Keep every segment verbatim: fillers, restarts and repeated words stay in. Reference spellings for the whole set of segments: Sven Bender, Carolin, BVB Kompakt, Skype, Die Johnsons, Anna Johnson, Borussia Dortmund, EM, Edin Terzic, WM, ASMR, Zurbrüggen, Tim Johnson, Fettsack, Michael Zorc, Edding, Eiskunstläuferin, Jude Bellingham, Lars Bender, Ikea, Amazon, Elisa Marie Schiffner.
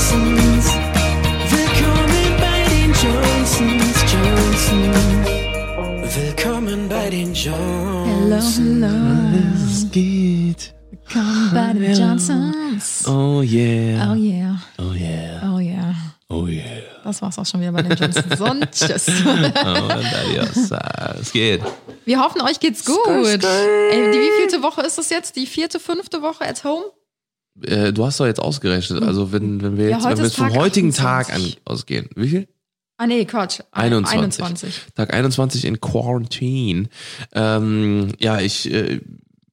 Johnsons. Willkommen bei den Johnsons, Johnsons. Willkommen bei den Johnsons. Hello, hello. Es geht. Willkommen bei den Johnsons. Oh yeah. Oh yeah. Oh yeah. Oh yeah. Oh yeah. Das war's auch schon wieder bei den Johnsons. Und tschüss. Oh, es geht. Wir hoffen, euch geht's gut. Ey, die wievielte Woche ist das jetzt? Die vierte, fünfte Woche at home? Äh, du hast doch jetzt ausgerechnet. Also wenn, wenn wir jetzt ja, wenn wir vom Tag heutigen achtundzwanzig. Tag an, ausgehen. Wie viel? Ah nee, Quatsch. einundzwanzig. einundzwanzig. Tag einundzwanzig in Quarantine. Ähm, ja, ich, äh,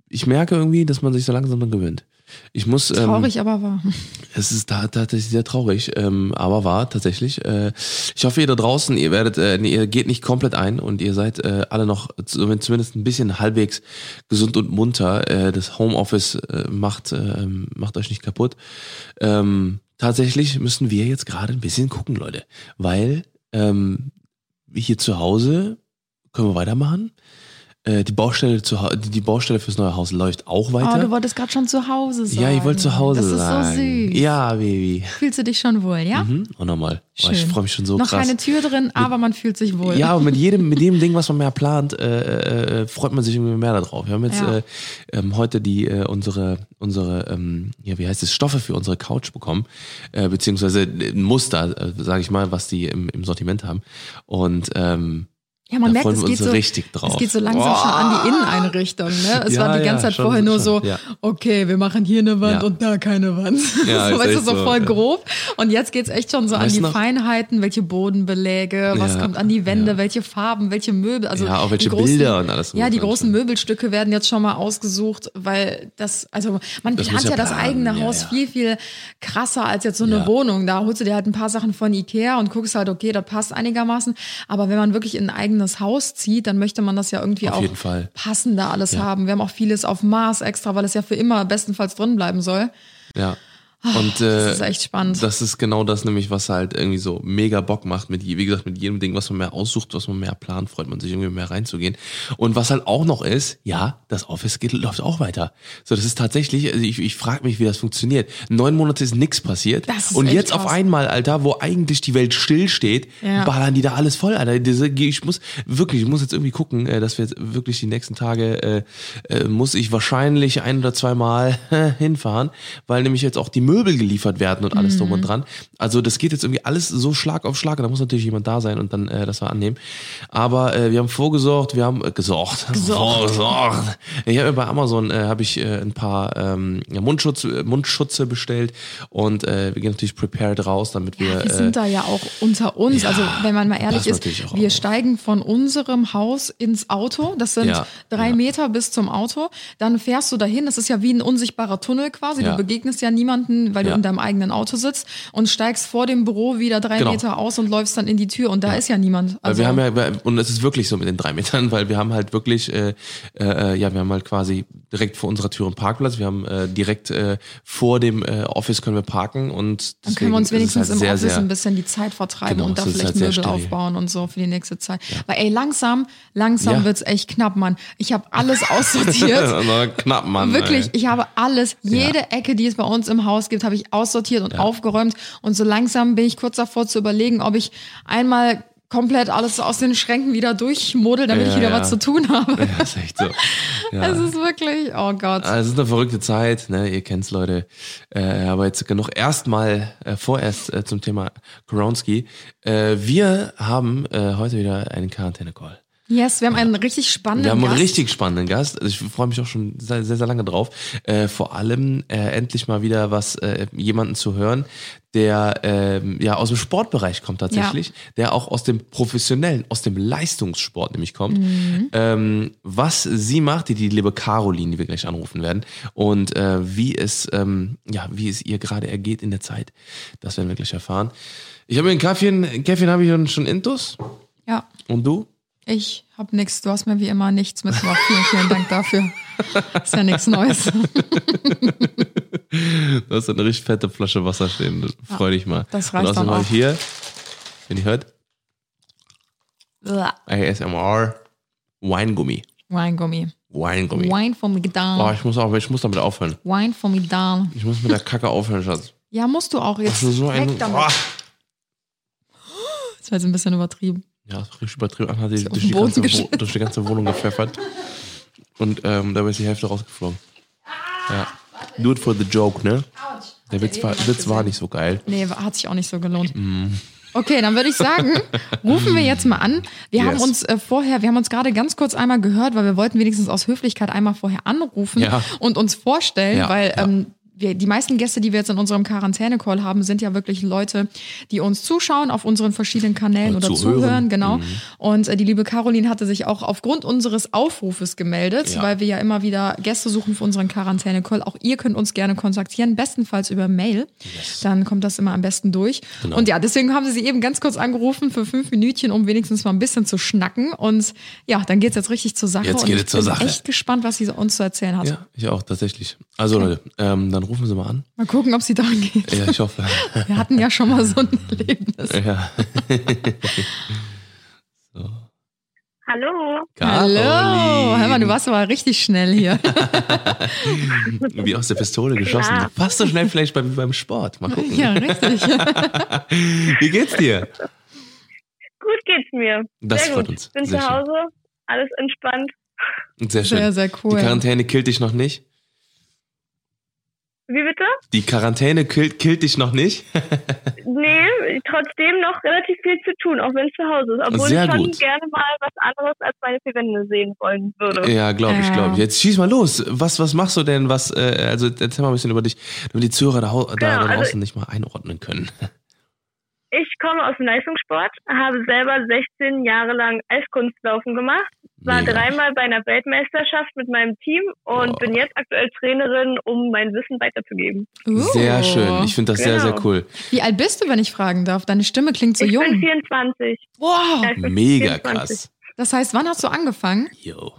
ich merke irgendwie, dass man sich so langsam dann gewöhnt. Ich muss, traurig, ähm, aber wahr. Es ist tatsächlich sehr traurig, ähm, aber wahr, tatsächlich. Äh, ich hoffe, ihr da draußen, ihr werdet, äh, nee, ihr geht nicht komplett ein und ihr seid äh, alle noch zumindest ein bisschen halbwegs gesund und munter. Äh, das Homeoffice äh, macht, äh, macht euch nicht kaputt. Ähm, tatsächlich müssen wir jetzt gerade ein bisschen gucken, Leute, weil ähm, hier zu Hause können wir weitermachen. Die Baustelle, zu, die Baustelle fürs neue Haus läuft auch weiter. Oh, du wolltest gerade schon zu Hause sein. Ja, ich wollte zu Hause sein. Das ist so süß. Ja, Baby. Fühlst du dich schon wohl, ja? Mhm. Und nochmal. Oh, ich freue mich schon so noch krass. Noch keine Tür drin, aber mit, man fühlt sich wohl. Ja, und mit jedem, mit jedem Ding, was man mehr plant, äh, äh, freut man sich irgendwie mehr darauf. Wir haben jetzt ja. äh, ähm, heute die äh, unsere, unsere ähm, ja, wie heißt es, Stoffe für unsere Couch bekommen, äh, beziehungsweise ein Muster, äh, sage ich mal, was die im, im Sortiment haben. Und ähm, ja, man da merkt, es geht, so, richtig drauf. es geht so langsam oh. schon an die Inneneinrichtung. Ne? Es ja, war die ganze ja, Zeit schon, vorher nur schon, so, ja. okay, wir machen hier eine Wand ja. und da keine Wand. Ja, so, weißt du, so voll ja. grob. Und jetzt geht's echt schon so weißt an die noch? Feinheiten, welche Bodenbeläge, was ja, kommt an die Wände, ja. welche Farben, welche Möbel. Also ja, auch welche großen, Bilder und alles. Ja, die großen Möbelstücke werden jetzt schon mal ausgesucht, weil das, also man das plant ja, ja das eigene ja, Haus ja. viel, viel krasser als jetzt so eine ja. Wohnung. Da holst du dir halt ein paar Sachen von Ikea und guckst halt, okay, das passt einigermaßen. Aber wenn man wirklich in ein das Haus zieht, dann möchte man das ja irgendwie auf auch passender alles ja. haben. Wir haben auch vieles auf Maß extra, weil es ja für immer bestenfalls drin bleiben soll. Ja. Und oh, das äh, ist echt spannend. Das ist genau das nämlich, was halt irgendwie so mega Bock macht. Mit, wie gesagt, mit jedem Ding, was man mehr aussucht, was man mehr plant, freut man sich irgendwie mehr reinzugehen. Und was halt auch noch ist, ja, das Office geht, läuft auch weiter. So, das ist tatsächlich, also ich, ich frage mich, wie das funktioniert. Neun Monate ist nichts passiert. Das ist und jetzt krass. Auf einmal, Alter, wo eigentlich die Welt stillsteht, ja. ballern die da alles voll, Alter. Ich muss wirklich, ich muss jetzt irgendwie gucken, dass wir jetzt wirklich die nächsten Tage, äh, äh, muss ich wahrscheinlich ein oder zwei Mal hinfahren, weil nämlich jetzt auch die Möbel geliefert werden und alles drum und dran. Also das geht jetzt irgendwie alles so Schlag auf Schlag. Da muss natürlich jemand da sein und dann äh, das mal annehmen. Aber äh, wir haben vorgesorgt, wir haben äh, gesorgt. Gesorgt. Gesorgt. Ich habe mir bei Amazon äh, habe ich äh, ein paar ähm, ja, Mundschutz, äh, Mundschutze bestellt und äh, wir gehen natürlich prepared raus, damit wir... Ja, wir sind äh, da ja auch unter uns. Ja, also wenn man mal ehrlich ist, wir auch. steigen von unserem Haus ins Auto. Das sind ja, drei ja. Meter bis zum Auto. Dann fährst du dahin. Das ist ja wie ein unsichtbarer Tunnel quasi. Ja. Du begegnest ja niemanden, weil ja. du in deinem eigenen Auto sitzt und steigst vor dem Büro wieder drei genau. Meter aus und läufst dann in die Tür und da ja. ist ja niemand. Also wir haben ja, und es ist wirklich so mit den drei Metern, weil wir haben halt wirklich, äh, äh, ja, wir haben halt quasi direkt vor unserer Tür einen Parkplatz, wir haben äh, direkt äh, vor dem äh, Office können wir parken und deswegen dann können wir uns wenigstens halt im sehr, Office sehr, ein bisschen die Zeit vertreiben genau, und da vielleicht halt Möbel aufbauen und so für die nächste Zeit. Ja. Weil ey, langsam, langsam ja. wird's echt knapp, Mann. Ich habe alles aussortiert. Knapp, Mann. Wirklich, ey. Ich habe alles, jede ja. Ecke, die es bei uns im Haus gibt, habe ich aussortiert und ja. aufgeräumt und so langsam bin ich kurz davor zu überlegen, ob ich einmal komplett alles aus den Schränken wieder durchmodel, damit ja, ich wieder ja. was zu tun habe. Ja, ist echt so. Ja. Es ist wirklich, oh Gott. Es ist eine verrückte Zeit, ne? Ihr kennt's, Leute. Äh, aber jetzt genug erstmal, äh, vorerst äh, zum Thema Koronski. Äh, wir haben äh, heute wieder einen Quarantäne-Call. Yes, wir haben einen richtig spannenden Gast. Wir haben einen Gast. richtig spannenden Gast. Also ich freue mich auch schon sehr, sehr, sehr lange drauf. Äh, vor allem äh, endlich mal wieder was, äh, jemanden zu hören, der ähm, ja aus dem Sportbereich kommt tatsächlich, ja. der auch aus dem professionellen, aus dem Leistungssport nämlich kommt. Mhm. Ähm, was sie macht, die, die liebe Carolin, die wir gleich anrufen werden, und äh, wie es ähm, ja wie es ihr gerade ergeht in der Zeit, das werden wir gleich erfahren. Ich habe mir einen Kaffee, einen Kaffee habe ich schon, schon Intus. Ja. Und du? Ich hab nichts. Du hast mir wie immer nichts mitgebracht. Vielen, vielen Dank dafür. Ist ja nichts Neues. Du hast eine richtig fette Flasche Wasser stehen. Freu dich mal. Das reicht dann auch. Hier, wenn ihr hört. A S M R. Weingummi. Weingummi. Weingummi. Wine for me down. Oh, ich muss auch, ich muss damit aufhören. Wine for me down. Ich muss mit der Kacke aufhören, Schatz. Ja, musst du auch jetzt. So ein weg damit. Das war jetzt ein bisschen übertrieben. Ja, das war richtig übertrieben. Anna hat sie durch die, ganze Wo- durch die ganze Wohnung gepfeffert. Und ähm, dabei ist die Hälfte rausgeflogen. Ja. Do it for the joke, ne? Der Witz war, Witz war nicht so geil. Nee, hat sich auch nicht so gelohnt. Mm. Okay, dann würde ich sagen, rufen wir jetzt mal an. Wir yes. haben uns äh, vorher, wir haben uns gerade ganz kurz einmal gehört, weil wir wollten wenigstens aus Höflichkeit einmal vorher anrufen ja. und uns vorstellen, ja, weil ja. Ähm, wir, die meisten Gäste, die wir jetzt in unserem Quarantäne-Call haben, sind ja wirklich Leute, die uns zuschauen auf unseren verschiedenen Kanälen oder, oder zuhören, hören. Genau. Mhm. Und äh, die liebe Carolin hatte sich auch aufgrund unseres Aufrufes gemeldet, ja. weil wir ja immer wieder Gäste suchen für unseren Quarantäne-Call. Auch ihr könnt uns gerne kontaktieren, bestenfalls über Mail. Yes. Dann kommt das immer am besten durch. Genau. Und ja, deswegen haben sie sie eben ganz kurz angerufen für fünf Minütchen, um wenigstens mal ein bisschen zu schnacken. Und ja, dann geht's jetzt richtig zur Sache. Jetzt geht's zur Sache. Ich bin echt gespannt, was sie uns zu erzählen hat. Ja, ich auch, tatsächlich. Also Leute, ähm, dann rufen Sie mal an. Mal gucken, ob sie dran geht. Ja, ich hoffe. Wir hatten ja schon mal so ein Erlebnis. Ja. So. Hallo. Carolin. Hallo. Hör mal, du warst aber richtig schnell hier. Wie aus der Pistole geschossen. Ja. Fast so schnell vielleicht beim, beim Sport. Mal gucken. Ja, richtig. Wie geht's dir? Gut geht's mir. Das Sehr freut gut. uns. Ich bin Sehr zu Hause, schön. Alles entspannt. Sehr schön. Sehr, sehr cool. Die Quarantäne killt dich noch nicht? Wie bitte? Die Quarantäne killt, killt dich noch nicht? Nee, trotzdem noch relativ viel zu tun, auch wenn es zu Hause ist. Obwohl Sehr ich schon gut. gerne mal was anderes als meine vier Wände sehen wollen würde. Ja, glaube ich, glaube ich. Jetzt schieß mal los. Was, was machst du denn? Was? Äh, also erzähl mal ein bisschen über dich, damit die Zuhörer da, da genau, draußen also nicht mal einordnen können. Ich komme aus dem Leistungssport, habe selber sechzehn Jahre lang Eiskunstlaufen gemacht, war Mega. dreimal bei einer Weltmeisterschaft mit meinem Team und oh. bin jetzt aktuell Trainerin, um mein Wissen weiterzugeben. Uh. Sehr schön, ich finde das genau. sehr, sehr cool. Wie alt bist du, wenn ich fragen darf? Deine Stimme klingt so ich jung. Ich bin vierundzwanzig. Wow, ja, bin mega vierundzwanzig. Krass. Das heißt, wann hast du angefangen? Yo.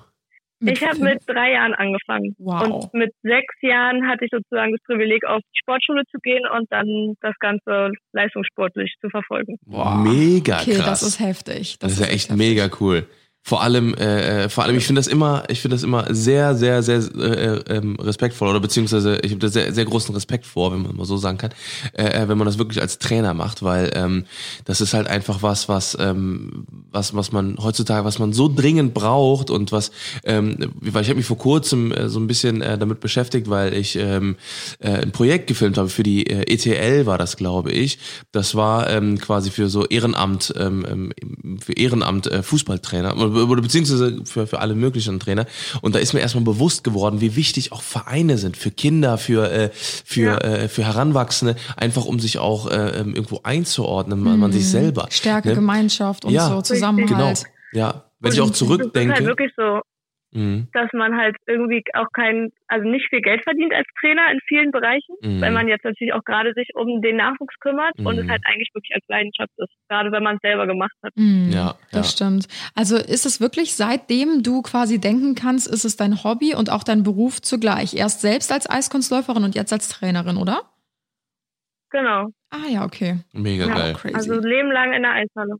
Mit ich habe mit drei Jahren angefangen. Wow. Und mit sechs Jahren hatte ich sozusagen das Privileg, auf die Sportschule zu gehen und dann das Ganze leistungssportlich zu verfolgen. Wow. Mega okay, krass. Okay, das ist heftig. Das, das ist ja echt heftig. Mega cool. Vor allem, äh, vor allem, ich finde das immer, ich finde das immer sehr, sehr, sehr äh, ähm, respektvoll oder beziehungsweise ich habe da sehr, sehr großen Respekt vor, wenn man mal so sagen kann, äh, wenn man das wirklich als Trainer macht, weil ähm, das ist halt einfach was, was, ähm, was, was man heutzutage, was man so dringend braucht und was, ähm, weil ich habe mich vor kurzem äh, so ein bisschen äh, damit beschäftigt, weil ich ähm, äh, ein Projekt gefilmt habe für die äh, E T L war das, glaube ich. Das war ähm, quasi für so Ehrenamt, ähm, für Ehrenamt äh, Fußballtrainer. Oder beziehungsweise für, für alle möglichen Trainer. Und da ist mir erstmal bewusst geworden, wie wichtig auch Vereine sind für Kinder, für, äh, für, ja. äh, für Heranwachsende, einfach um sich auch äh, irgendwo einzuordnen, mhm. man sich selber. Stärke, ne? Gemeinschaft und ja, so Zusammenhalt. Genau. Ja, wenn und ich auch zurückdenke. Das ist halt wirklich so, mhm. dass man halt irgendwie auch kein, also nicht viel Geld verdient als Trainer in vielen Bereichen, mhm. weil man jetzt natürlich auch gerade sich um den Nachwuchs kümmert mhm. und es halt eigentlich wirklich als Leidenschaft ist, gerade wenn man es selber gemacht hat. Mhm, ja, das ja. stimmt. Also ist es wirklich, seitdem du quasi denken kannst, ist es dein Hobby und auch dein Beruf zugleich? Erst selbst als Eiskunstläuferin und jetzt als Trainerin, oder? Genau. Ah ja, okay. Mega ja, geil. Crazy. Also Leben lang in der Eishalle.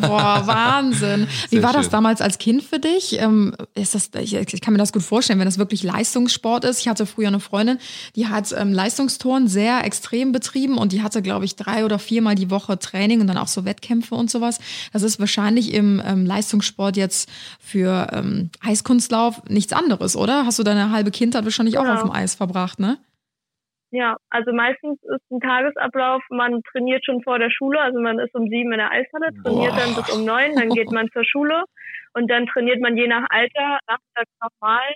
Boah, Wahnsinn. Wie Sehr war das schön. damals als Kind für dich? Ähm, ist das, ich, ich kann mir das gut vorstellen, wenn das wirklich Leistungssport ist. Ich hatte früher eine Freundin, die hat ähm, Leistungsturnen sehr extrem betrieben und die hatte, glaube ich, drei oder viermal die Woche Training und dann auch so Wettkämpfe und sowas. Das ist wahrscheinlich im ähm, Leistungssport jetzt für ähm, Eiskunstlauf nichts anderes, oder? Hast du deine halbe Kindheit wahrscheinlich genau. auch auf dem Eis verbracht, ne? Ja, also meistens ist ein Tagesablauf, man trainiert schon vor der Schule, also man ist um sieben in der Eishalle, trainiert Boah. dann bis um neun, dann geht man zur Schule und dann trainiert man je nach Alter, nachmittags nochmal,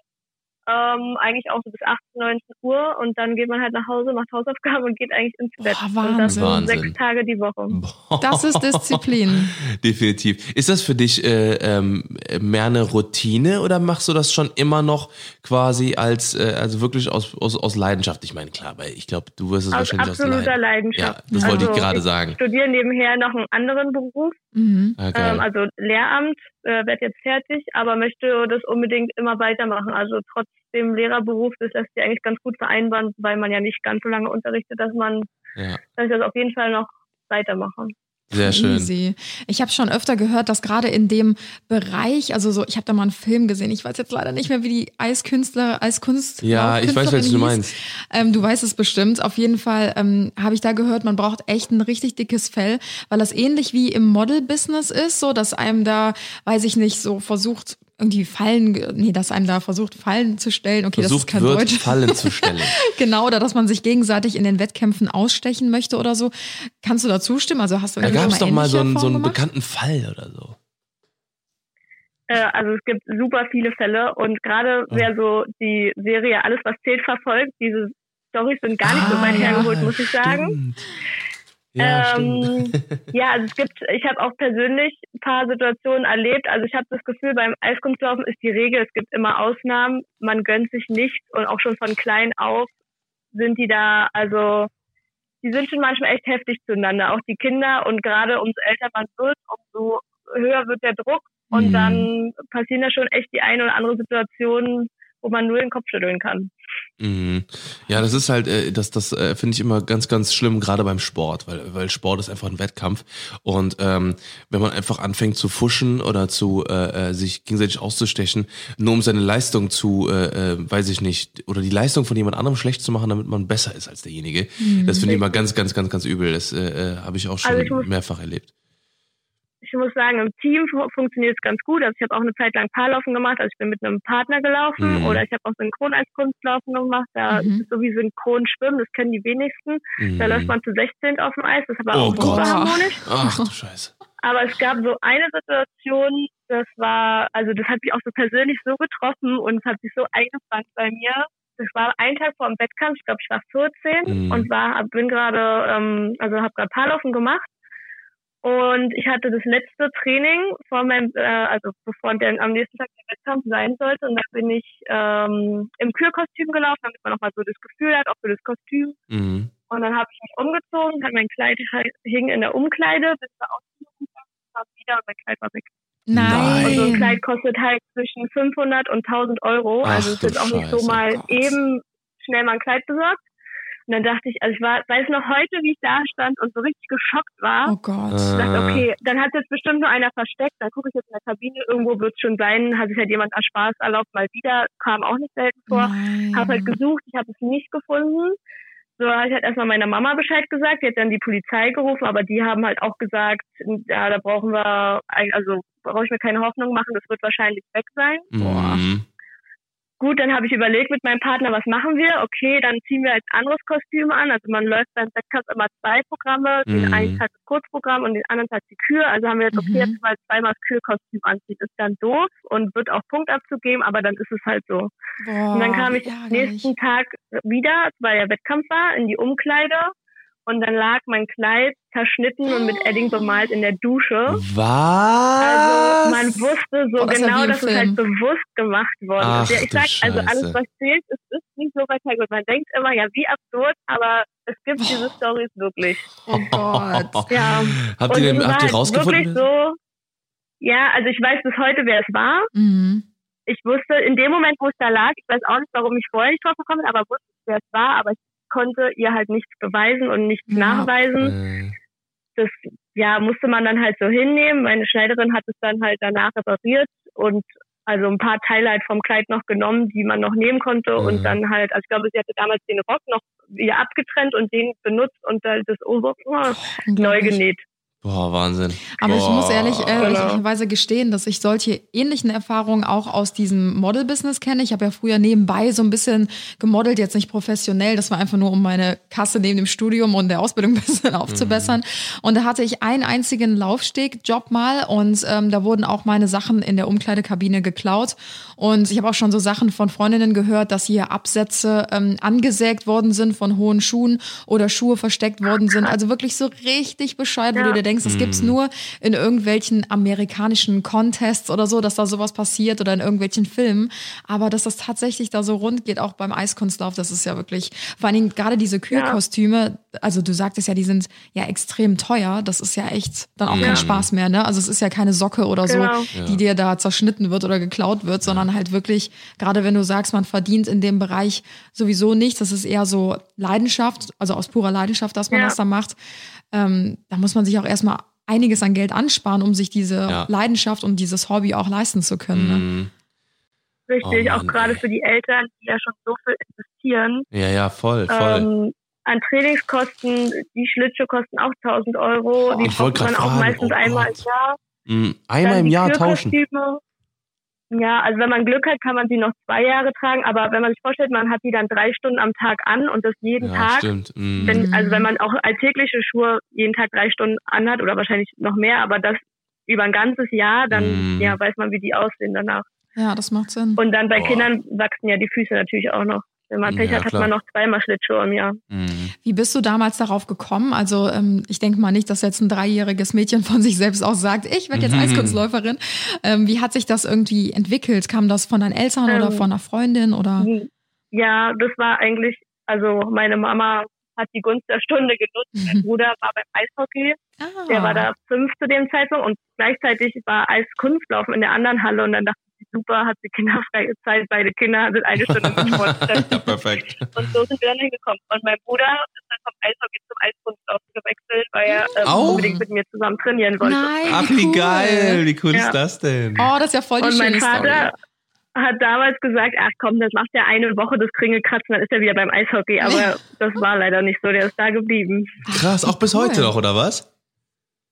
ähm, eigentlich auch so bis achtzehn, neunzehn Uhr und dann geht man halt nach Hause, macht Hausaufgaben und geht eigentlich ins Bett. Boah, und das sind sechs Tage die Woche. Boah. Das ist Disziplin. Definitiv. Ist das für dich äh, ähm, mehr eine Routine oder machst du das schon immer noch quasi als, äh, also wirklich aus, aus, aus Leidenschaft? Ich meine, klar, weil ich glaube, du wirst es aus wahrscheinlich aus absoluter Leidenschaft. Ja, das also wollte ich gerade sagen. Ich studiere nebenher noch einen anderen Beruf, mhm. okay. ähm, also Lehramt, äh, werde jetzt fertig, aber möchte das unbedingt immer weitermachen, also trotz dem Lehrerberuf, das lässt sich eigentlich ganz gut vereinbaren, weil man ja nicht ganz so lange unterrichtet, dass man, ja. dass ich das auf jeden Fall noch weitermache. Sehr schön. Easy. Ich habe schon öfter gehört, dass gerade in dem Bereich, also so, ich habe da mal einen Film gesehen, ich weiß jetzt leider nicht mehr, wie die Eiskünstler, Eiskunst. Ja, ich weiß, was du meinst. Ähm, du weißt es bestimmt. Auf jeden Fall ähm, habe ich da gehört, man braucht echt ein richtig dickes Fell, weil das ähnlich wie im Model-Business ist, so dass einem da, weiß ich nicht, so versucht, irgendwie Fallen, nee, dass einem da versucht, Fallen zu stellen. Okay, versucht das ist kein wird, Deutsch. Fallen zu stellen. Genau, oder dass man sich gegenseitig in den Wettkämpfen ausstechen möchte oder so. Kannst du da zustimmen? Also hast du da gab es doch mal so einen, so einen bekannten Fall oder so. Äh, also es gibt super viele Fälle und gerade wer ja. so die Serie Alles, was zählt, verfolgt, diese Storys sind gar nicht ah, so weit ja, hergeholt, muss ich stimmt. sagen. Ja, ähm, ja, also es gibt, ich habe auch persönlich ein paar Situationen erlebt. Also ich habe das Gefühl, beim Eiskunstlaufen ist die Regel, es gibt immer Ausnahmen. Man gönnt sich nichts und auch schon von klein auf sind die da, also die sind schon manchmal echt heftig zueinander, auch die Kinder. Und gerade umso älter man wird, umso höher wird der Druck und mhm. dann passieren da schon echt die eine oder andere Situation, wo man nur den Kopf schütteln kann. Mhm. Ja, das ist halt, äh, das, das äh, finde ich immer ganz, ganz schlimm, gerade beim Sport, weil, weil Sport ist einfach ein Wettkampf und ähm, wenn man einfach anfängt zu fuschen oder zu äh, sich gegenseitig auszustechen, nur um seine Leistung zu, äh, weiß ich nicht, oder die Leistung von jemand anderem schlecht zu machen, damit man besser ist als derjenige, mhm. das finde ich immer ganz, ganz, ganz, ganz übel. Das äh, habe ich auch schon also ich muss, mehrfach erlebt. Ich muss sagen, im Team funktioniert es ganz gut. Also ich habe auch eine Zeit lang Paarlaufen gemacht. Also ich bin mit einem Partner gelaufen mhm. oder ich habe auch Synchron-Eiskunstlaufen gemacht. Da mhm. ist es so wie Synchron-Schwimmen, das kennen die wenigsten. Mhm. Da läuft man zu sechzehn auf dem Eis, das ist aber oh auch super harmonisch. Ach du Scheiße. Aber es gab so eine Situation, das war, also das hat mich auch so persönlich so getroffen und es hat sich so eingefangen bei mir. Das war ein Tag vor dem Wettkampf, ich glaube ich war vierzehn mhm. und war, bin gerade, ähm, also habe gerade Paarlaufen gemacht. Und ich hatte das letzte Training vor meinem, äh, also bevor der am nächsten Tag der Wettkampf sein sollte. Und da bin ich ähm, im Kürkostüm gelaufen, damit man nochmal so das Gefühl hat, auch für das Kostüm. Mhm. Und dann habe ich mich umgezogen, hat mein Kleid hing in der Umkleide, bis zur Ausbildung kam wieder und mein Kleid war weg. Nein. Und so ein Kleid kostet halt zwischen fünfhundert und tausend Euro. Ach, also es ist jetzt auch nicht so mal Gott. eben schnell mal ein Kleid besorgt. Und dann dachte ich, also ich war, weiß noch heute, wie ich da stand und so richtig geschockt war. Oh Gott. Ich dachte, okay, dann hat jetzt bestimmt nur einer versteckt. Dann gucke ich jetzt in der Kabine, irgendwo wird es schon sein. Hat sich halt jemand aus Spaß erlaubt, mal wieder. Kam auch nicht selten vor. Habe halt gesucht, ich habe es nicht gefunden. So habe ich halt erstmal meiner Mama Bescheid gesagt. Die hat dann die Polizei gerufen, aber die haben halt auch gesagt, ja, da brauchen wir, also brauche ich mir keine Hoffnung machen, das wird wahrscheinlich weg sein. Boah. Gut, dann habe ich überlegt mit meinem Partner, was machen wir? Okay, dann ziehen wir ein anderes Kostüm an. Also man läuft beim Wettkampf immer zwei Programme. Den mhm. einen Tag das Kurzprogramm und den anderen Tag die Kür. Also haben wir jetzt, okay, mhm. jetzt mal zweimal das Kürkostüm anziehen. Ist dann doof und wird auch Punktabzug geben, aber dann ist es halt so. Boah, und dann kam ich am nächsten Tag wieder, weil der Wettkampf war, in die Umkleide. Und dann lag mein Kleid zerschnitten und mit Edding bemalt in der Dusche. Was? Also man wusste so oh, das genau, dass Film. es halt bewusst gemacht worden Ach, ist. Ja, ich sag, also alles, was zählt, ist, ist nicht so weit hergeholt. Man denkt immer, ja, wie absurd, aber es gibt oh. diese Storys wirklich. Oh Gott. Ja. Habt ihr, denn, habt ihr rausgefunden? So, ja, also ich weiß bis heute, wer es war. Mhm. Ich wusste in dem Moment, wo es da lag, ich weiß auch nicht, warum ich vorher nicht drauf gekommen bin, aber wusste, wer es war, aber ich konnte ihr halt nichts beweisen und nichts ja, nachweisen. Okay. Das ja musste man dann halt so hinnehmen. Meine Schneiderin hat es dann halt danach repariert und also ein paar Teile halt vom Kleid noch genommen, die man noch nehmen konnte ja. und dann halt, also ich glaube, sie hatte damals den Rock noch wieder abgetrennt und den benutzt und dann das Ober oh, neu genäht. Boah, Wahnsinn. Aber Boah. ich muss ehrlich äh, ehrlicherweise gestehen, dass ich solche ähnlichen Erfahrungen auch aus diesem Model-Business kenne. Ich habe ja früher nebenbei so ein bisschen gemodelt, jetzt nicht professionell. Das war einfach nur, um meine Kasse neben dem Studium und der Ausbildung ein bisschen aufzubessern. Mhm. Und da hatte ich einen einzigen Laufsteg-Job mal und ähm, da wurden auch meine Sachen in der Umkleidekabine geklaut. Und ich habe auch schon so Sachen von Freundinnen gehört, dass hier Absätze ähm, angesägt worden sind von hohen Schuhen oder Schuhe versteckt worden sind. Also wirklich so richtig bescheuert, ja. wo du dir denkst, das gibt es nur in irgendwelchen amerikanischen Contests oder so, dass da sowas passiert oder in irgendwelchen Filmen. Aber dass das tatsächlich da so rund geht, auch beim Eiskunstlauf, das ist ja wirklich, vor allen Dingen gerade diese Kürkostüme, ja. also du sagtest ja, die sind ja extrem teuer. Das ist ja echt dann auch ja. kein Spaß mehr, ne? Also es ist ja keine Socke oder genau. so, die ja. dir da zerschnitten wird oder geklaut wird, sondern halt wirklich, gerade wenn du sagst, man verdient in dem Bereich sowieso nichts, das ist eher so Leidenschaft, also aus purer Leidenschaft, dass man ja. das da macht. Ähm, da muss man sich auch erstmal einiges an Geld ansparen, um sich diese ja. Leidenschaft und dieses Hobby auch leisten zu können. Mhm. Ne? Richtig, oh Mann, auch gerade für die Eltern, die ja schon so viel investieren. Ja, ja, voll, voll. Ähm, an Trainingskosten, die Schlittschuhe kosten auch tausend Euro. Oh, die kauft man auch fragen. meistens oh einmal im Jahr. Mhm. Einmal im Jahr tauschen. Ja, also wenn man Glück hat, kann man sie noch zwei Jahre tragen, aber wenn man sich vorstellt, man hat die dann drei Stunden am Tag an und das jeden ja, Tag, mm. wenn, also wenn man auch alltägliche Schuhe jeden Tag drei Stunden anhat oder wahrscheinlich noch mehr, aber das über ein ganzes Jahr, dann mm. ja, weiß man, wie die aussehen danach. Ja, das macht Sinn. Und dann bei Boah. Kindern wachsen ja die Füße natürlich auch noch. Wenn man Pech ja, hat, hat man noch zweimal Schlittschuhe im Jahr. Mhm. Wie bist du damals darauf gekommen? Also ähm, ich denke mal nicht, dass jetzt ein dreijähriges Mädchen von sich selbst auch sagt, ich werde jetzt mhm. Eiskunstläuferin. Ähm, wie hat sich das irgendwie entwickelt? Kam das von deinen Eltern ähm, oder von einer Freundin? Oder? Ja, das war eigentlich, also meine Mama hat die Gunst der Stunde genutzt. Mein Bruder war beim Eishockey. Ah. Der war da fünf zu dem Zeitpunkt und gleichzeitig war Eiskunstlaufen in der anderen Halle und dann dachte super, hat sie kinderfreie Zeit, beide Kinder sind eine Stunde mit Sport. Ja, perfekt. Und so sind wir dann hingekommen. Und mein Bruder ist dann vom Eishockey zum Eiskunstlaufen gewechselt, weil er ähm, unbedingt mit mir zusammen trainieren wollte. Nein, Ach, wie cool. geil, wie cool ja. ist das denn? Oh, das ist ja voll die schöne Story. Und mein Vater Story. hat damals gesagt, ach komm, das macht ja eine Woche das Kringelkratzen, dann ist er wieder beim Eishockey. Aber das war leider nicht so, der ist da geblieben. Krass, auch bis cool. heute noch, oder was?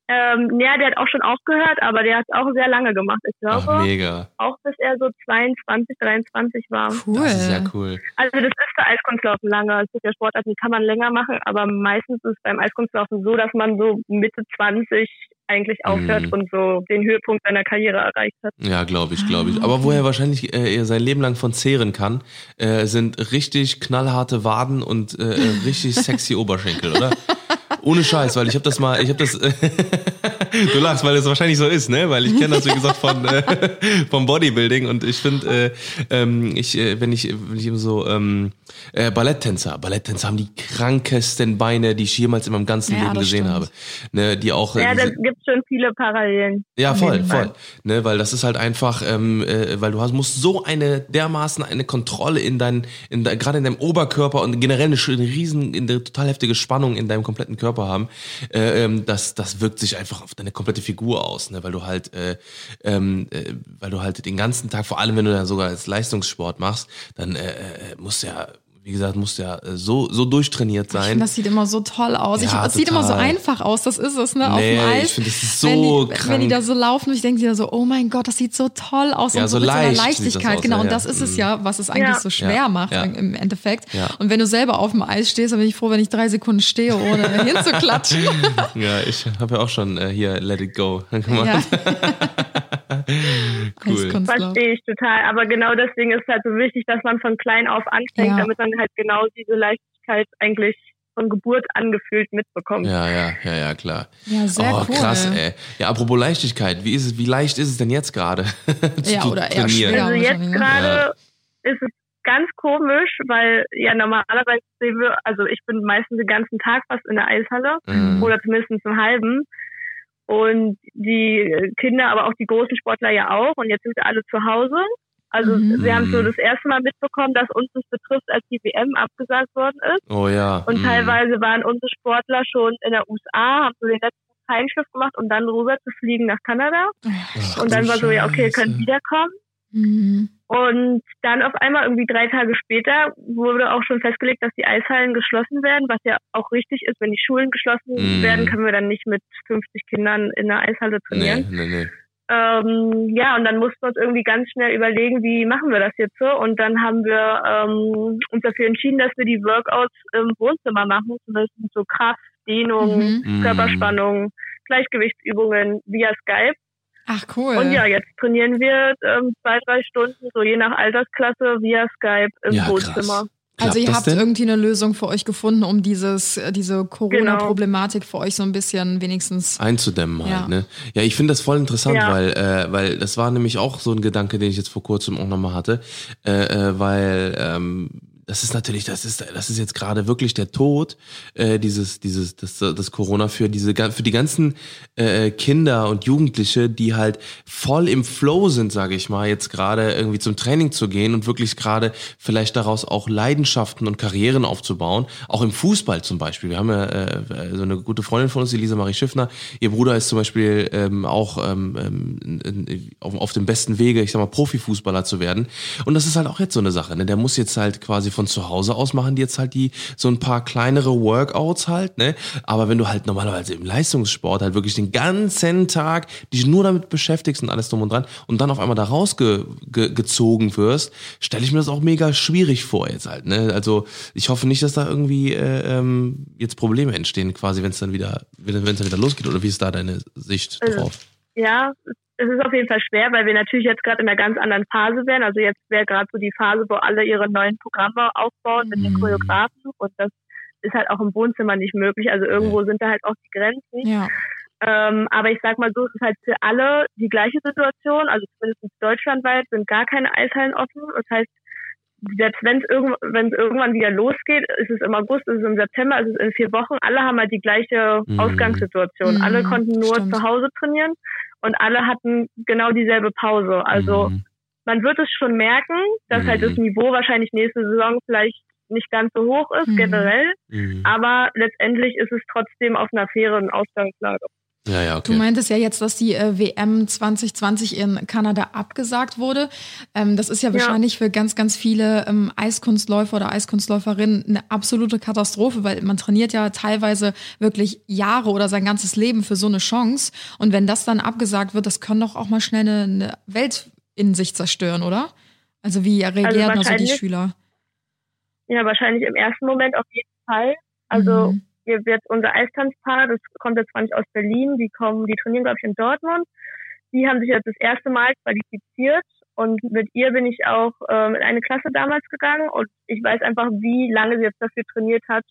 Ähm, ja, der hat auch schon aufgehört, aber der hat es auch sehr lange gemacht. Ich glaube, Ach, mega. auch bis er so zweiundzwanzig, dreiundzwanzig war. Cool. Das ist ja cool. Also das ist für Eiskunstlaufen lange. Es gibt ja Sportarten, die kann man länger machen, aber meistens ist beim Eiskunstlaufen so, dass man so Mitte zwanzig eigentlich aufhört mhm. und so den Höhepunkt seiner Karriere erreicht hat. Ja, glaube ich, glaube ich. Aber wo er wahrscheinlich äh, er sein Leben lang von zehren kann, äh, sind richtig knallharte Waden und äh, richtig sexy Oberschenkel, oder? Ohne Scheiß, weil ich habe das mal, ich habe das, du lachst, weil das wahrscheinlich so ist, ne? Weil ich kenne das, wie gesagt, von äh, vom Bodybuilding und ich finde, äh, ähm, ich, äh, wenn ich, wenn ich eben so ähm, äh, Balletttänzer, Balletttänzer haben die krankesten Beine, die ich jemals in meinem ganzen ja, Leben gesehen stimmt. habe, ne? Die auch. Äh, ja, da gibt's schon viele Parallelen. Ja, voll, voll, ne? Weil das ist halt einfach, ähm, äh, weil du hast, musst so eine dermaßen eine Kontrolle in deinen, in de, gerade in deinem Oberkörper und generell eine, eine riesen, eine total heftige Spannung in deinem kompletten Körper haben, äh, ähm, das, das wirkt sich einfach auf deine komplette Figur aus, ne? Weil du halt äh, äh, weil du halt den ganzen Tag, vor allem wenn du dann sogar als Leistungssport machst, dann äh, musst du ja, wie gesagt, musst du ja so, so durchtrainiert sein. Ich finde, das sieht immer so toll aus. Ja, es sieht immer so einfach aus, das ist es, ne? Nee, auf dem Eis. Ich finde, das ist so wenn die, krank. Wenn die da so laufen, ich denke die da so, oh mein Gott, das sieht so toll aus. Ja, und so, so leicht Leichtigkeit, aus, genau. Ja. Und das ist es ja, was es eigentlich ja. so schwer ja. macht ja. im Endeffekt. Ja. Und wenn du selber auf dem Eis stehst, dann bin ich froh, wenn ich drei Sekunden stehe, ohne hinzuklatschen. Ja, ich habe ja auch schon äh, hier Let It Go gemacht. Ja. Cool. Verstehe ich total, aber genau deswegen ist es halt so wichtig, dass man von klein auf anfängt, ja. damit man halt genau diese Leichtigkeit eigentlich von Geburt angefühlt mitbekommt. Ja, ja, ja, ja, klar. Ja, sehr oh, cool. krass, ey. Ja, apropos Leichtigkeit, wie ist es, wie leicht ist es denn jetzt gerade? Ja, oder eher schwer. Also jetzt gerade ja. ist es ganz komisch, weil ja normalerweise sehen wir, also ich bin meistens den ganzen Tag fast in der Eishalle mhm. oder zumindest einen halben. Und die Kinder, aber auch die großen Sportler ja auch. Und jetzt sind wir alle zu Hause. Also mhm. wir haben so das erste Mal mitbekommen, dass uns das betrifft, als die W M abgesagt worden ist. Oh ja. Und mhm. teilweise waren unsere Sportler schon in der U S A, haben so den letzten Feinschiff gemacht, um dann rüber zu fliegen nach Kanada. Ach, und dann war so, ja okay, ihr könnt wiederkommen. Mhm. Und dann auf einmal irgendwie drei Tage später wurde auch schon festgelegt, dass die Eishallen geschlossen werden, was ja auch richtig ist. Wenn die Schulen geschlossen mm. werden, können wir dann nicht mit fünfzig Kindern in einer Eishalle trainieren. Nee, nee, nee. Ähm, ja, und dann mussten wir uns irgendwie ganz schnell überlegen, wie machen wir das jetzt so? Und dann haben wir ähm, uns dafür entschieden, dass wir die Workouts im Wohnzimmer machen müssen. So Kraft, Dehnung, mhm. Körperspannung, Gleichgewichtsübungen via Skype. Ach cool. Und ja, jetzt trainieren wir ähm, zwei, drei Stunden, so je nach Altersklasse, via Skype im ja, Wohnzimmer. Also ihr habt denn? irgendwie eine Lösung für euch gefunden, um dieses diese Corona-Problematik für euch so ein bisschen wenigstens einzudämmen halt. Ja, ne? Ja, ich finde das voll interessant, ja. weil äh, weil das war nämlich auch so ein Gedanke, den ich jetzt vor kurzem auch nochmal hatte, äh, äh, weil ähm, das ist natürlich, das ist, das ist jetzt gerade wirklich der Tod, äh, dieses, dieses, das, das Corona für diese, für die ganzen äh, Kinder und Jugendliche, die halt voll im Flow sind, sage ich mal, jetzt gerade irgendwie zum Training zu gehen und wirklich gerade vielleicht daraus auch Leidenschaften und Karrieren aufzubauen, auch im Fußball zum Beispiel. Wir haben ja äh, so eine gute Freundin von uns, Elisa Marie Schiffner. Ihr Bruder ist zum Beispiel ähm, auch ähm, auf, auf dem besten Wege, ich sag mal, Profifußballer zu werden. Und das ist halt auch jetzt so eine Sache, ne? Der muss jetzt halt quasi von zu Hause aus machen, die jetzt halt die so ein paar kleinere Workouts halt, ne? Aber wenn du halt normalerweise im Leistungssport halt wirklich den ganzen Tag dich nur damit beschäftigst und alles drum und dran und dann auf einmal da rausgezogen ge- wirst, stelle ich mir das auch mega schwierig vor jetzt halt, ne? Also ich hoffe nicht, dass da irgendwie äh, ähm, jetzt Probleme entstehen, quasi, wenn es dann wieder, wenn es dann wieder losgeht, oder wie ist da deine Sicht also, drauf? Ja, es ist auf jeden Fall schwer, weil wir natürlich jetzt gerade in einer ganz anderen Phase wären. Also jetzt wäre gerade so die Phase, wo alle ihre neuen Programme aufbauen mit den Choreografen, und das ist halt auch im Wohnzimmer nicht möglich. Also irgendwo sind da halt auch die Grenzen. Ja. Ähm, aber ich sag mal so, es ist halt für alle die gleiche Situation. Also zumindest deutschlandweit sind gar keine Eishallen offen. Das heißt, selbst wenn es irgend, irgendwann wieder losgeht, ist es im August, ist es im September, ist es in vier Wochen, alle haben halt die gleiche mhm. Ausgangssituation. Mhm, alle konnten nur stimmt. zu Hause trainieren und alle hatten genau dieselbe Pause. Also mhm. man wird es schon merken, dass mhm. halt das Niveau wahrscheinlich nächste Saison vielleicht nicht ganz so hoch ist, mhm. generell. Mhm. Aber letztendlich ist es trotzdem auf einer fairen Ausgangslage. Ja, ja, okay. Du meintest ja jetzt, dass die äh, W M zwanzig zwanzig in Kanada abgesagt wurde. Ähm, das ist ja wahrscheinlich ja. für ganz, ganz viele ähm, Eiskunstläufer oder Eiskunstläuferinnen eine absolute Katastrophe, weil man trainiert ja teilweise wirklich Jahre oder sein ganzes Leben für so eine Chance. Und wenn das dann abgesagt wird, das kann doch auch mal schnell eine, eine Welt in sich zerstören, oder? Also wie reagieren also, also die Schüler? Ja, wahrscheinlich im ersten Moment auf jeden Fall. Also mhm. Hier wird unser Eistanzpaar, das kommt jetzt zwar nicht aus Berlin, die kommen, die trainieren, glaube ich, in Dortmund. Die haben sich jetzt das erste Mal qualifiziert, und mit ihr bin ich auch ähm, in eine Klasse damals gegangen, und ich weiß einfach, wie lange sie jetzt dafür trainiert hat.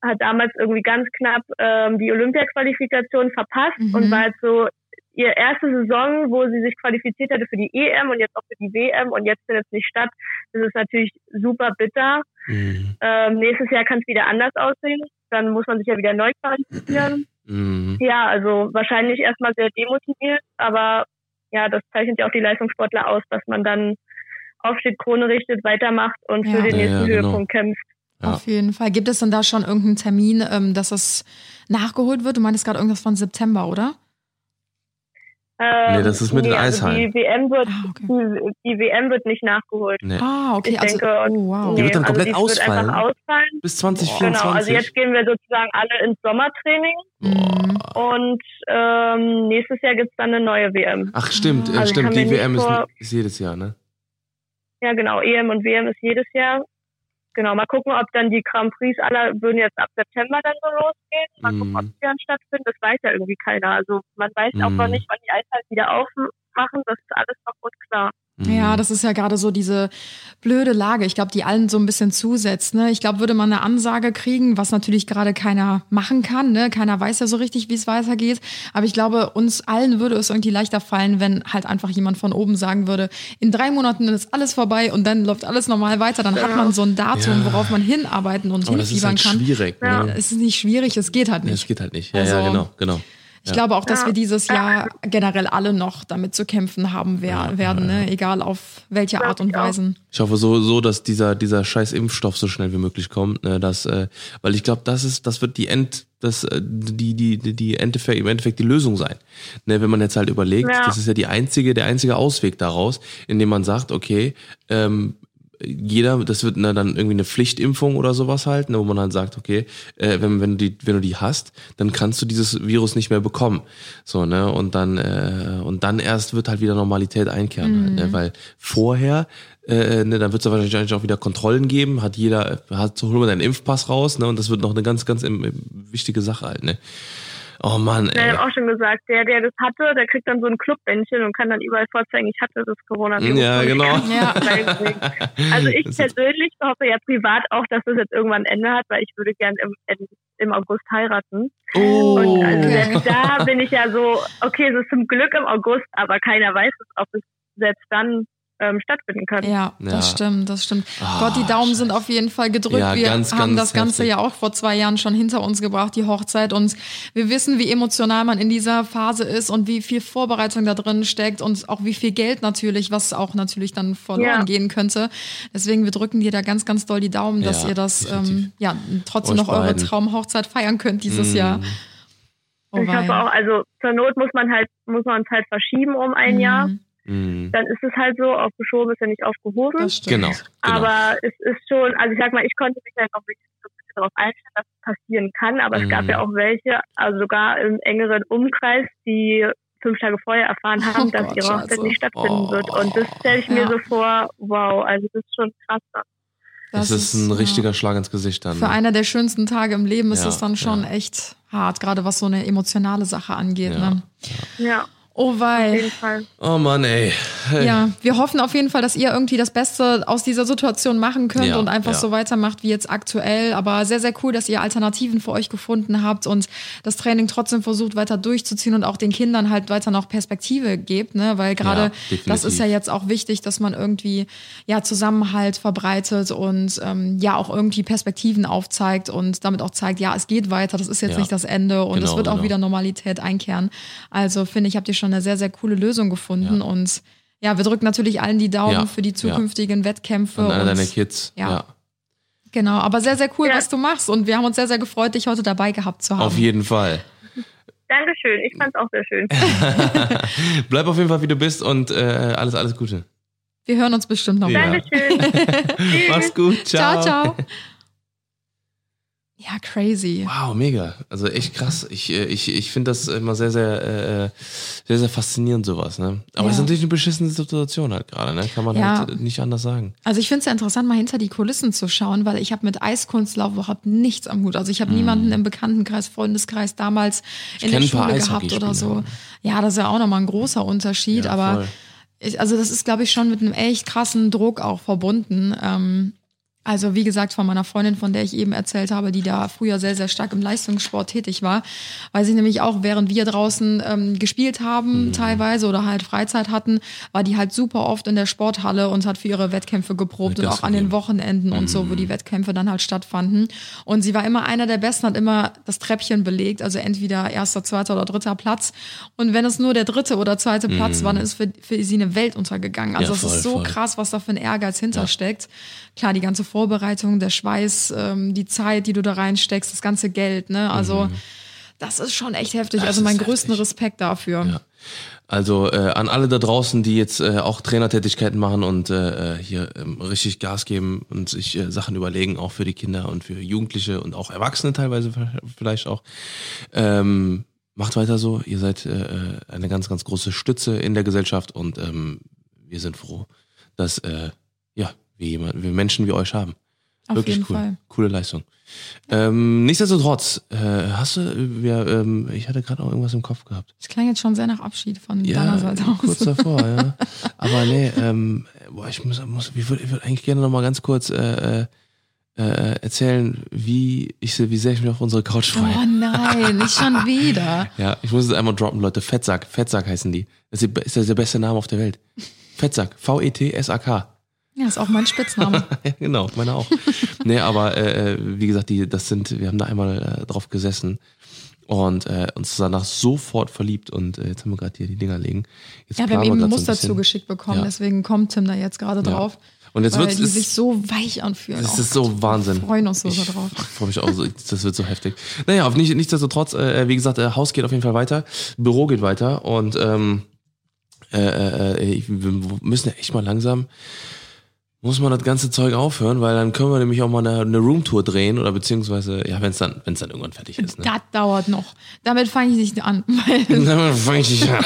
Hat damals irgendwie ganz knapp ähm, die Olympia-Qualifikation verpasst mhm. und war jetzt so ihre erste Saison, wo sie sich qualifiziert hatte für die E M und jetzt auch für die W M, und jetzt findet es nicht statt. Das ist natürlich super bitter. Mhm. Ähm, nächstes Jahr kann es wieder anders aussehen. Dann muss man sich ja wieder neu qualifizieren. Mhm. Ja, also wahrscheinlich erstmal sehr demotiviert, aber ja, das zeichnet ja auch die Leistungssportler aus, dass man dann aufsteht, Krone richtet, weitermacht und ja. für den nächsten ja, ja, Höhepunkt genau. kämpft. Ja. Auf jeden Fall. Gibt es denn da schon irgendeinen Termin, ähm, dass das nachgeholt wird? Du meinst gerade irgendwas von September, oder? Ähm, nee, das ist mit nee, den Eishallen. Also die W M wird, ah, okay. die, die W M wird nicht nachgeholt. Nee. Ah, okay. Ich also, denke, oh, wow. Die nee, wird dann komplett also ausfallen. Wird ausfallen. Bis zwanzig vierundzwanzig. Genau, also jetzt gehen wir sozusagen alle ins Sommertraining. Boah. Und ähm, nächstes Jahr gibt es dann eine neue W M. Ach, stimmt. Ah. Also stimmt. Die W M ist, ist jedes Jahr, ne? Ja, genau. E M und W M ist jedes Jahr. Genau, mal gucken, ob dann die Grand Prix aller würden jetzt ab September dann so losgehen. Mal mm. gucken, ob die dann stattfinden. Das weiß ja irgendwie keiner. Also man weiß mm. auch noch nicht, wann die Eishallen wieder aufmachen. Das ist alles noch unklar. Ja, das ist ja gerade so diese blöde Lage. Ich glaube, die allen so ein bisschen zusetzt. Ne? Ich glaube, würde man eine Ansage kriegen, was natürlich gerade keiner machen kann. Ne? Keiner weiß ja so richtig, wie es weitergeht. Aber ich glaube, uns allen würde es irgendwie leichter fallen, wenn halt einfach jemand von oben sagen würde, in drei Monaten ist alles vorbei und dann läuft alles normal weiter. Dann ja. hat man so ein Datum, worauf man hinarbeiten und aber hinfiebern kann. Das ist halt schwierig. Ne? Ja. Es ist nicht schwierig, es geht halt nicht. Ja, es geht halt nicht. Ja, also, ja, genau, genau. Ich ja. glaube auch, dass ja. wir dieses Jahr generell alle noch damit zu kämpfen haben wer- werden, ne? Egal auf welche Art und Weise. Ich hoffe so, so dass dieser, dieser scheiß Impfstoff so schnell wie möglich kommt, ne? Dass, äh, weil ich glaube, das ist, das wird die End, das, die, die, die, die Endeffekt, im Endeffekt die Lösung sein. Ne? Wenn man jetzt halt überlegt, ja. das ist ja die einzige, der einzige Ausweg daraus, indem man sagt, okay, ähm, jeder, das wird na, dann irgendwie eine Pflichtimpfung oder sowas halt, ne, wo man dann sagt, okay, äh, wenn, wenn, du die, wenn du die hast, dann kannst du dieses Virus nicht mehr bekommen. So, ne, und dann, äh, und dann erst wird halt wieder Normalität einkehren, mhm. halt, ne, weil vorher, äh, ne, dann wird es ja wahrscheinlich auch wieder Kontrollen geben, hat jeder, hat, hol mal deinen Impfpass raus, ne, und das wird noch eine ganz, ganz im, im, wichtige Sache halt, ne. Oh Mann, ey. Ich habe auch schon gesagt, der, der das hatte, der kriegt dann so ein Clubbändchen und kann dann überall vorzeigen, ich hatte das Corona-Virus. Ja, genau. Ja. Also ich persönlich hoffe ja privat auch, dass das jetzt irgendwann ein Ende hat, weil ich würde gern im, im August heiraten. Oh. Und also selbst da bin ich ja so, okay, es ist zum Glück im August, aber keiner weiß, ob es selbst dann ähm, stattfinden kann. Ja, ja, das stimmt, das stimmt. Oh, Gott, die Daumen sind auf jeden Fall gedrückt. Ja, wir ganz, haben ganz das Ganze heftig. ja auch vor zwei Jahren schon hinter uns gebracht, die Hochzeit. Und wir wissen, wie emotional man in dieser Phase ist und wie viel Vorbereitung da drin steckt und auch wie viel Geld natürlich, was auch natürlich dann verloren ja. gehen könnte. Deswegen, wir drücken dir da ganz, ganz doll die Daumen, dass ja, ihr das ähm, ja trotzdem noch eure beiden. Traumhochzeit feiern könnt dieses mm. Jahr. Oh, ich hoffe auch, also zur Not muss man halt, muss man es halt verschieben um ein mhm. Jahr. Mhm. Dann ist es halt so, aufgeschoben ist ja nicht aufgehoben. Das genau, genau. Aber es ist schon, also ich sag mal, ich konnte mich halt auch wirklich so ein bisschen darauf einstellen, dass es passieren kann, aber mhm. es gab ja auch welche, also sogar im engeren Umkreis, die fünf Tage vorher erfahren haben, oh dass Gott, ihre Hochzeit also. nicht stattfinden oh. wird. Und das stelle ich ja. mir so vor, wow, also das ist schon krass. Das, das ist ein ist, richtiger ja. Schlag ins Gesicht dann. Für ne? einer der schönsten Tage im Leben ist es ja, dann schon ja. echt hart, gerade was so eine emotionale Sache angeht. Ja. Ne? ja. Oh wei. Auf jeden Fall. Oh Mann, ey. Hey. Ja, wir hoffen auf jeden Fall, dass ihr irgendwie das Beste aus dieser Situation machen könnt ja, und einfach ja. so weitermacht wie jetzt aktuell. Aber sehr, sehr cool, dass ihr Alternativen für euch gefunden habt und das Training trotzdem versucht weiter durchzuziehen und auch den Kindern halt weiter noch Perspektive gebt, ne? Weil gerade ja, das ist ja jetzt auch wichtig, dass man irgendwie ja Zusammenhalt verbreitet und ähm, ja auch irgendwie Perspektiven aufzeigt und damit auch zeigt, ja, es geht weiter, das ist jetzt ja. nicht das Ende und es genau, wird auch genau. wieder Normalität einkehren. Also finde ich, habt ihr schon schon eine sehr, sehr coole Lösung gefunden ja. und ja, wir drücken natürlich allen die Daumen ja. für die zukünftigen ja. Wettkämpfe. Und alle deine Kids. Ja. ja. Genau, aber sehr, sehr cool, ja. was du machst und wir haben uns sehr, sehr gefreut, dich heute dabei gehabt zu haben. Auf jeden Fall. Dankeschön, ich fand's auch sehr schön. Bleib auf jeden Fall, wie du bist und äh, alles, alles Gute. Wir hören uns bestimmt noch. Ja. Dankeschön. Mach's gut, ciao. Ciao, ciao. Ja, crazy. Wow, mega. Also echt krass. Ich, ich, ich finde das immer sehr, sehr, äh, sehr, sehr faszinierend, sowas. Ne? Aber es ja. ist natürlich eine beschissene Situation halt gerade. Ne? Kann man ja. halt nicht anders sagen. Also ich finde es ja interessant, mal hinter die Kulissen zu schauen, weil ich habe mit Eiskunstlauf überhaupt nichts am Hut. Also ich habe mm. niemanden im Bekanntenkreis, Freundeskreis damals ich in der Schule gehabt oder so. Ja, das ist ja auch nochmal ein großer Unterschied. Ja, aber ich, also das ist, glaube ich, schon mit einem echt krassen Druck auch verbunden. Ähm, Also wie gesagt, von meiner Freundin, von der ich eben erzählt habe, die da früher sehr, sehr stark im Leistungssport tätig war, weiß ich nämlich auch, während wir draußen ähm, gespielt haben mhm. teilweise oder halt Freizeit hatten, war die halt super oft in der Sporthalle und hat für ihre Wettkämpfe geprobt das und auch an den Wochenenden mhm. und so, wo die Wettkämpfe dann halt stattfanden. Und sie war immer einer der Besten, hat immer das Treppchen belegt, also entweder erster, zweiter oder dritter Platz. Und wenn es nur der dritte oder zweite mhm. Platz war, dann ist für, für sie eine Welt untergegangen. Also ja, voll, das ist so voll. krass, was da für ein Ehrgeiz hintersteckt. Ja. Klar, die ganze Vorbereitung, der Schweiß, ähm, die Zeit, die du da reinsteckst, das ganze Geld, ne? Also mhm. das ist schon echt heftig. Das also meinen größten heftig. Respekt dafür. Ja. Also äh, an alle da draußen, die jetzt äh, auch Trainertätigkeiten machen und äh, hier ähm, richtig Gas geben und sich äh, Sachen überlegen, auch für die Kinder und für Jugendliche und auch Erwachsene teilweise vielleicht auch. Ähm, macht weiter so. Ihr seid äh, eine ganz, ganz große Stütze in der Gesellschaft und ähm, wir sind froh, dass äh, ja, wie Menschen wie euch haben. Auf Wirklich jeden cool. Fall. Coole Leistung. Ja. Ähm, nichtsdestotrotz, äh, hast du, wir, ähm, ich hatte gerade auch irgendwas im Kopf gehabt. Das klang jetzt schon sehr nach Abschied von ja, deiner Seite aus. Kurz davor, ja. Aber nee, ähm, boah, ich muss, muss ich würde würd eigentlich gerne nochmal ganz kurz äh, äh, erzählen, wie, ich, wie sehr ich mich auf unsere Couch freue. Oh nein, nicht schon wieder. Ja, ich muss es einmal droppen, Leute. Fettsack, Fettsack heißen die. Das ist der, der beste Name auf der Welt. Fettsack, V E T S A K. Ja, ist auch mein Spitzname. Ja, genau, meine auch. Nee, aber äh, wie gesagt, die, das sind, wir haben da einmal äh, drauf gesessen und äh, uns danach sofort verliebt und äh, jetzt haben wir gerade hier die Dinger liegen. Jetzt ja, wir haben eben ein Muster so ein zugeschickt bekommen, ja. deswegen kommt Tim da jetzt gerade drauf. Ja. Und jetzt weil wird's, die ist, sich so weich anfühlen. Das ist so Wahnsinn. Wir freuen uns so ich drauf. Ich freue mich auch so. Das wird so heftig. Naja, auf nicht, nichtsdestotrotz, äh, wie gesagt, äh, Haus geht auf jeden Fall weiter, Büro geht weiter und ähm, äh, äh, wir müssen ja echt mal langsam muss man das ganze Zeug aufhören, weil dann können wir nämlich auch mal eine, eine Roomtour drehen oder beziehungsweise, ja, wenn es dann, wenn's dann irgendwann fertig ist. Ne? Das dauert noch. Damit fange ich nicht an. Weil Damit fange ich nicht an.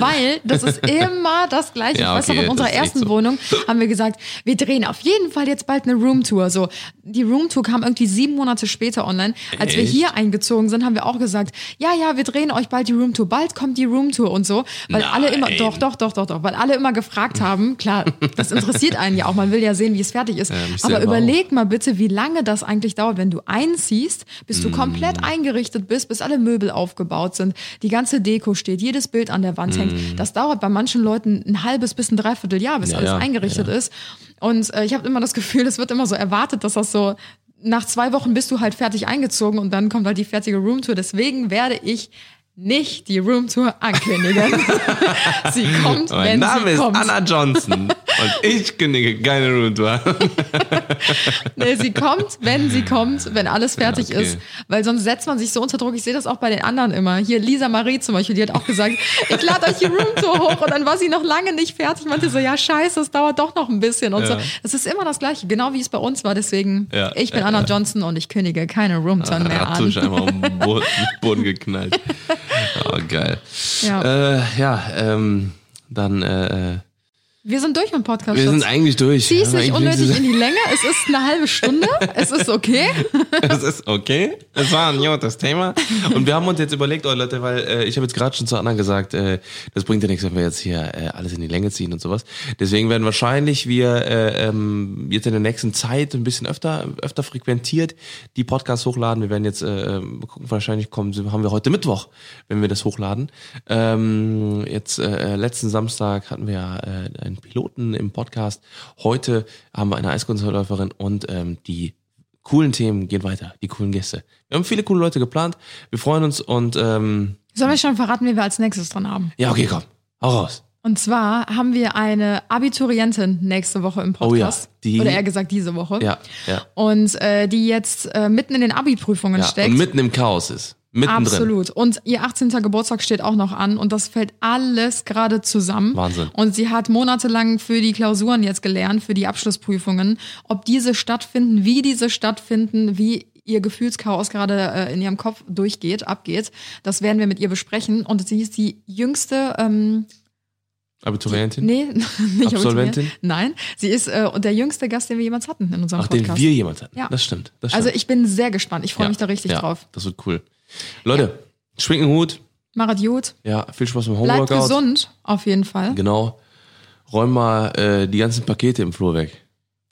Weil das ist immer das Gleiche. Ja, okay, ich weiß noch, in unserer ersten so. Wohnung haben wir gesagt, wir drehen auf jeden Fall jetzt bald eine Roomtour. So, die Roomtour kam irgendwie sieben Monate später online. Als Echt? wir hier eingezogen sind, haben wir auch gesagt, ja, ja, wir drehen euch bald die Roomtour. Bald kommt die Roomtour und so. Weil Nein. alle immer, doch, doch, doch, doch, doch, weil alle immer gefragt haben, klar, das interessiert einen ja auch mal. man will ja sehen, wie es fertig ist. Ja, aber überleg auch mal bitte, wie lange das eigentlich dauert, wenn du einziehst, bis du mm. komplett eingerichtet bist, bis alle Möbel aufgebaut sind, die ganze Deko steht, jedes Bild an der Wand mm. hängt. Das dauert bei manchen Leuten ein halbes bis ein Dreivierteljahr, bis ja, alles ja, eingerichtet ja. ist. Und äh, ich habe immer das Gefühl, es wird immer so erwartet, dass das so, nach zwei Wochen bist du halt fertig eingezogen und dann kommt halt die fertige Roomtour. Deswegen werde ich nicht die Roomtour ankündigen. Sie kommt, wenn mein Name sie ist kommt. Anna Johnson und ich kündige keine Roomtour. Nee, sie kommt, wenn sie kommt, wenn alles fertig okay. ist. Weil sonst setzt man sich so unter Druck. Ich sehe das auch bei den anderen immer. Hier Elisa Marie zum Beispiel, die hat auch gesagt, ich lade euch die Roomtour hoch und dann war sie noch lange nicht fertig. Ich meinte so, ja scheiße, das dauert doch noch ein bisschen und ja. so. Das ist immer das Gleiche, genau wie es bei uns war. Deswegen, ja, ich bin ja, Anna ja. Johnson und ich kündige keine Roomtour mehr an. Ratsch einfach auf den Boden geknallt. Oh, geil. Ja, äh, ja ähm, dann... Äh, wir sind durch mit dem Podcast. Wir sind eigentlich durch. Zieh es nicht unnötig in die Länge. Es ist eine halbe Stunde. Es ist okay. Es ist okay. Es war ein Jod, das Thema. Und wir haben uns jetzt überlegt, oh Leute, weil äh, ich habe jetzt gerade schon zu Anna gesagt, äh, das bringt ja nichts, wenn wir jetzt hier äh, alles in die Länge ziehen und sowas. Deswegen werden wahrscheinlich wir äh, ähm, jetzt in der nächsten Zeit ein bisschen öfter öfter frequentiert die Podcasts hochladen. Wir werden jetzt äh, gucken, wahrscheinlich kommen, haben wir heute Mittwoch, wenn wir das hochladen. Ähm, jetzt äh, letzten Samstag hatten wir ja äh, ein Piloten im Podcast. Heute haben wir eine Eiskunstläuferin und ähm, die coolen Themen gehen weiter, die coolen Gäste. Wir haben viele coole Leute geplant. Wir freuen uns und ähm, sollen wir schon verraten, wie wir als nächstes dran haben? Ja, okay, komm. Hau raus. Und zwar haben wir eine Abiturientin nächste Woche im Podcast. Oh ja, die, oder eher gesagt diese Woche. Ja, ja. Und äh, die jetzt äh, mitten in den Abi-Prüfungen ja, steckt. Und mitten im Chaos ist. Mittendrin. Absolut. Und ihr achtzehnten Geburtstag steht auch noch an und das fällt alles gerade zusammen. Wahnsinn. Und sie hat monatelang für die Klausuren jetzt gelernt, für die Abschlussprüfungen, ob diese stattfinden, wie diese stattfinden, wie ihr Gefühlschaos gerade äh, in ihrem Kopf durchgeht, abgeht. Das werden wir mit ihr besprechen. Und sie ist die jüngste... Ähm Abiturientin? Nee, nicht Absolventin? Nein, sie ist äh, der jüngste Gast, den wir jemals hatten in unserem Ach, Podcast. Ach, den wir jemals hatten? Ja. Das stimmt, das stimmt. Also ich bin sehr gespannt. Ich freue ja, mich da richtig ja, drauf. Das wird cool. Leute, ja. schwingt den Hut. Macht gut. Ja, viel Spaß beim Homeworkout. Bleibt gesund, auf jeden Fall. Genau. Räum mal äh, die ganzen Pakete im Flur weg.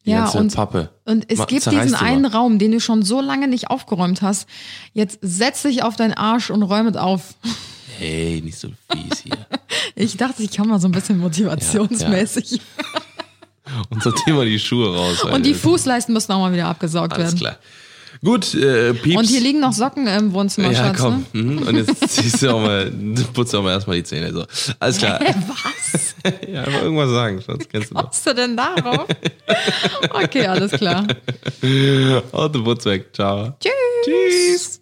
Die ja, ganze und, Pappe. Und es Ma- gibt diesen einen mal. Raum, den du schon so lange nicht aufgeräumt hast. Jetzt setz dich auf deinen Arsch und räum es auf. Hey, nicht so fies hier. Ich dachte, ich kann mal so ein bisschen motivationsmäßig. Ja, ja. Und sortier mal die Schuhe raus. Alter. Und die Fußleisten müssen auch mal wieder abgesaugt Alles werden. Alles klar. Gut, äh, Pieps. Und hier liegen noch Socken im Wohnzimmer, ja, Schatz, komm. Ne? Und jetzt ziehst du auch mal, putzt du auch mal erstmal die Zähne. So. Alles klar. Hä, was? Ja, einfach irgendwas sagen, Schatz. Kennst du noch. Kommst du denn darauf? Okay, alles klar. Und du putzt weg. Ciao. Tschüss. Tschüss.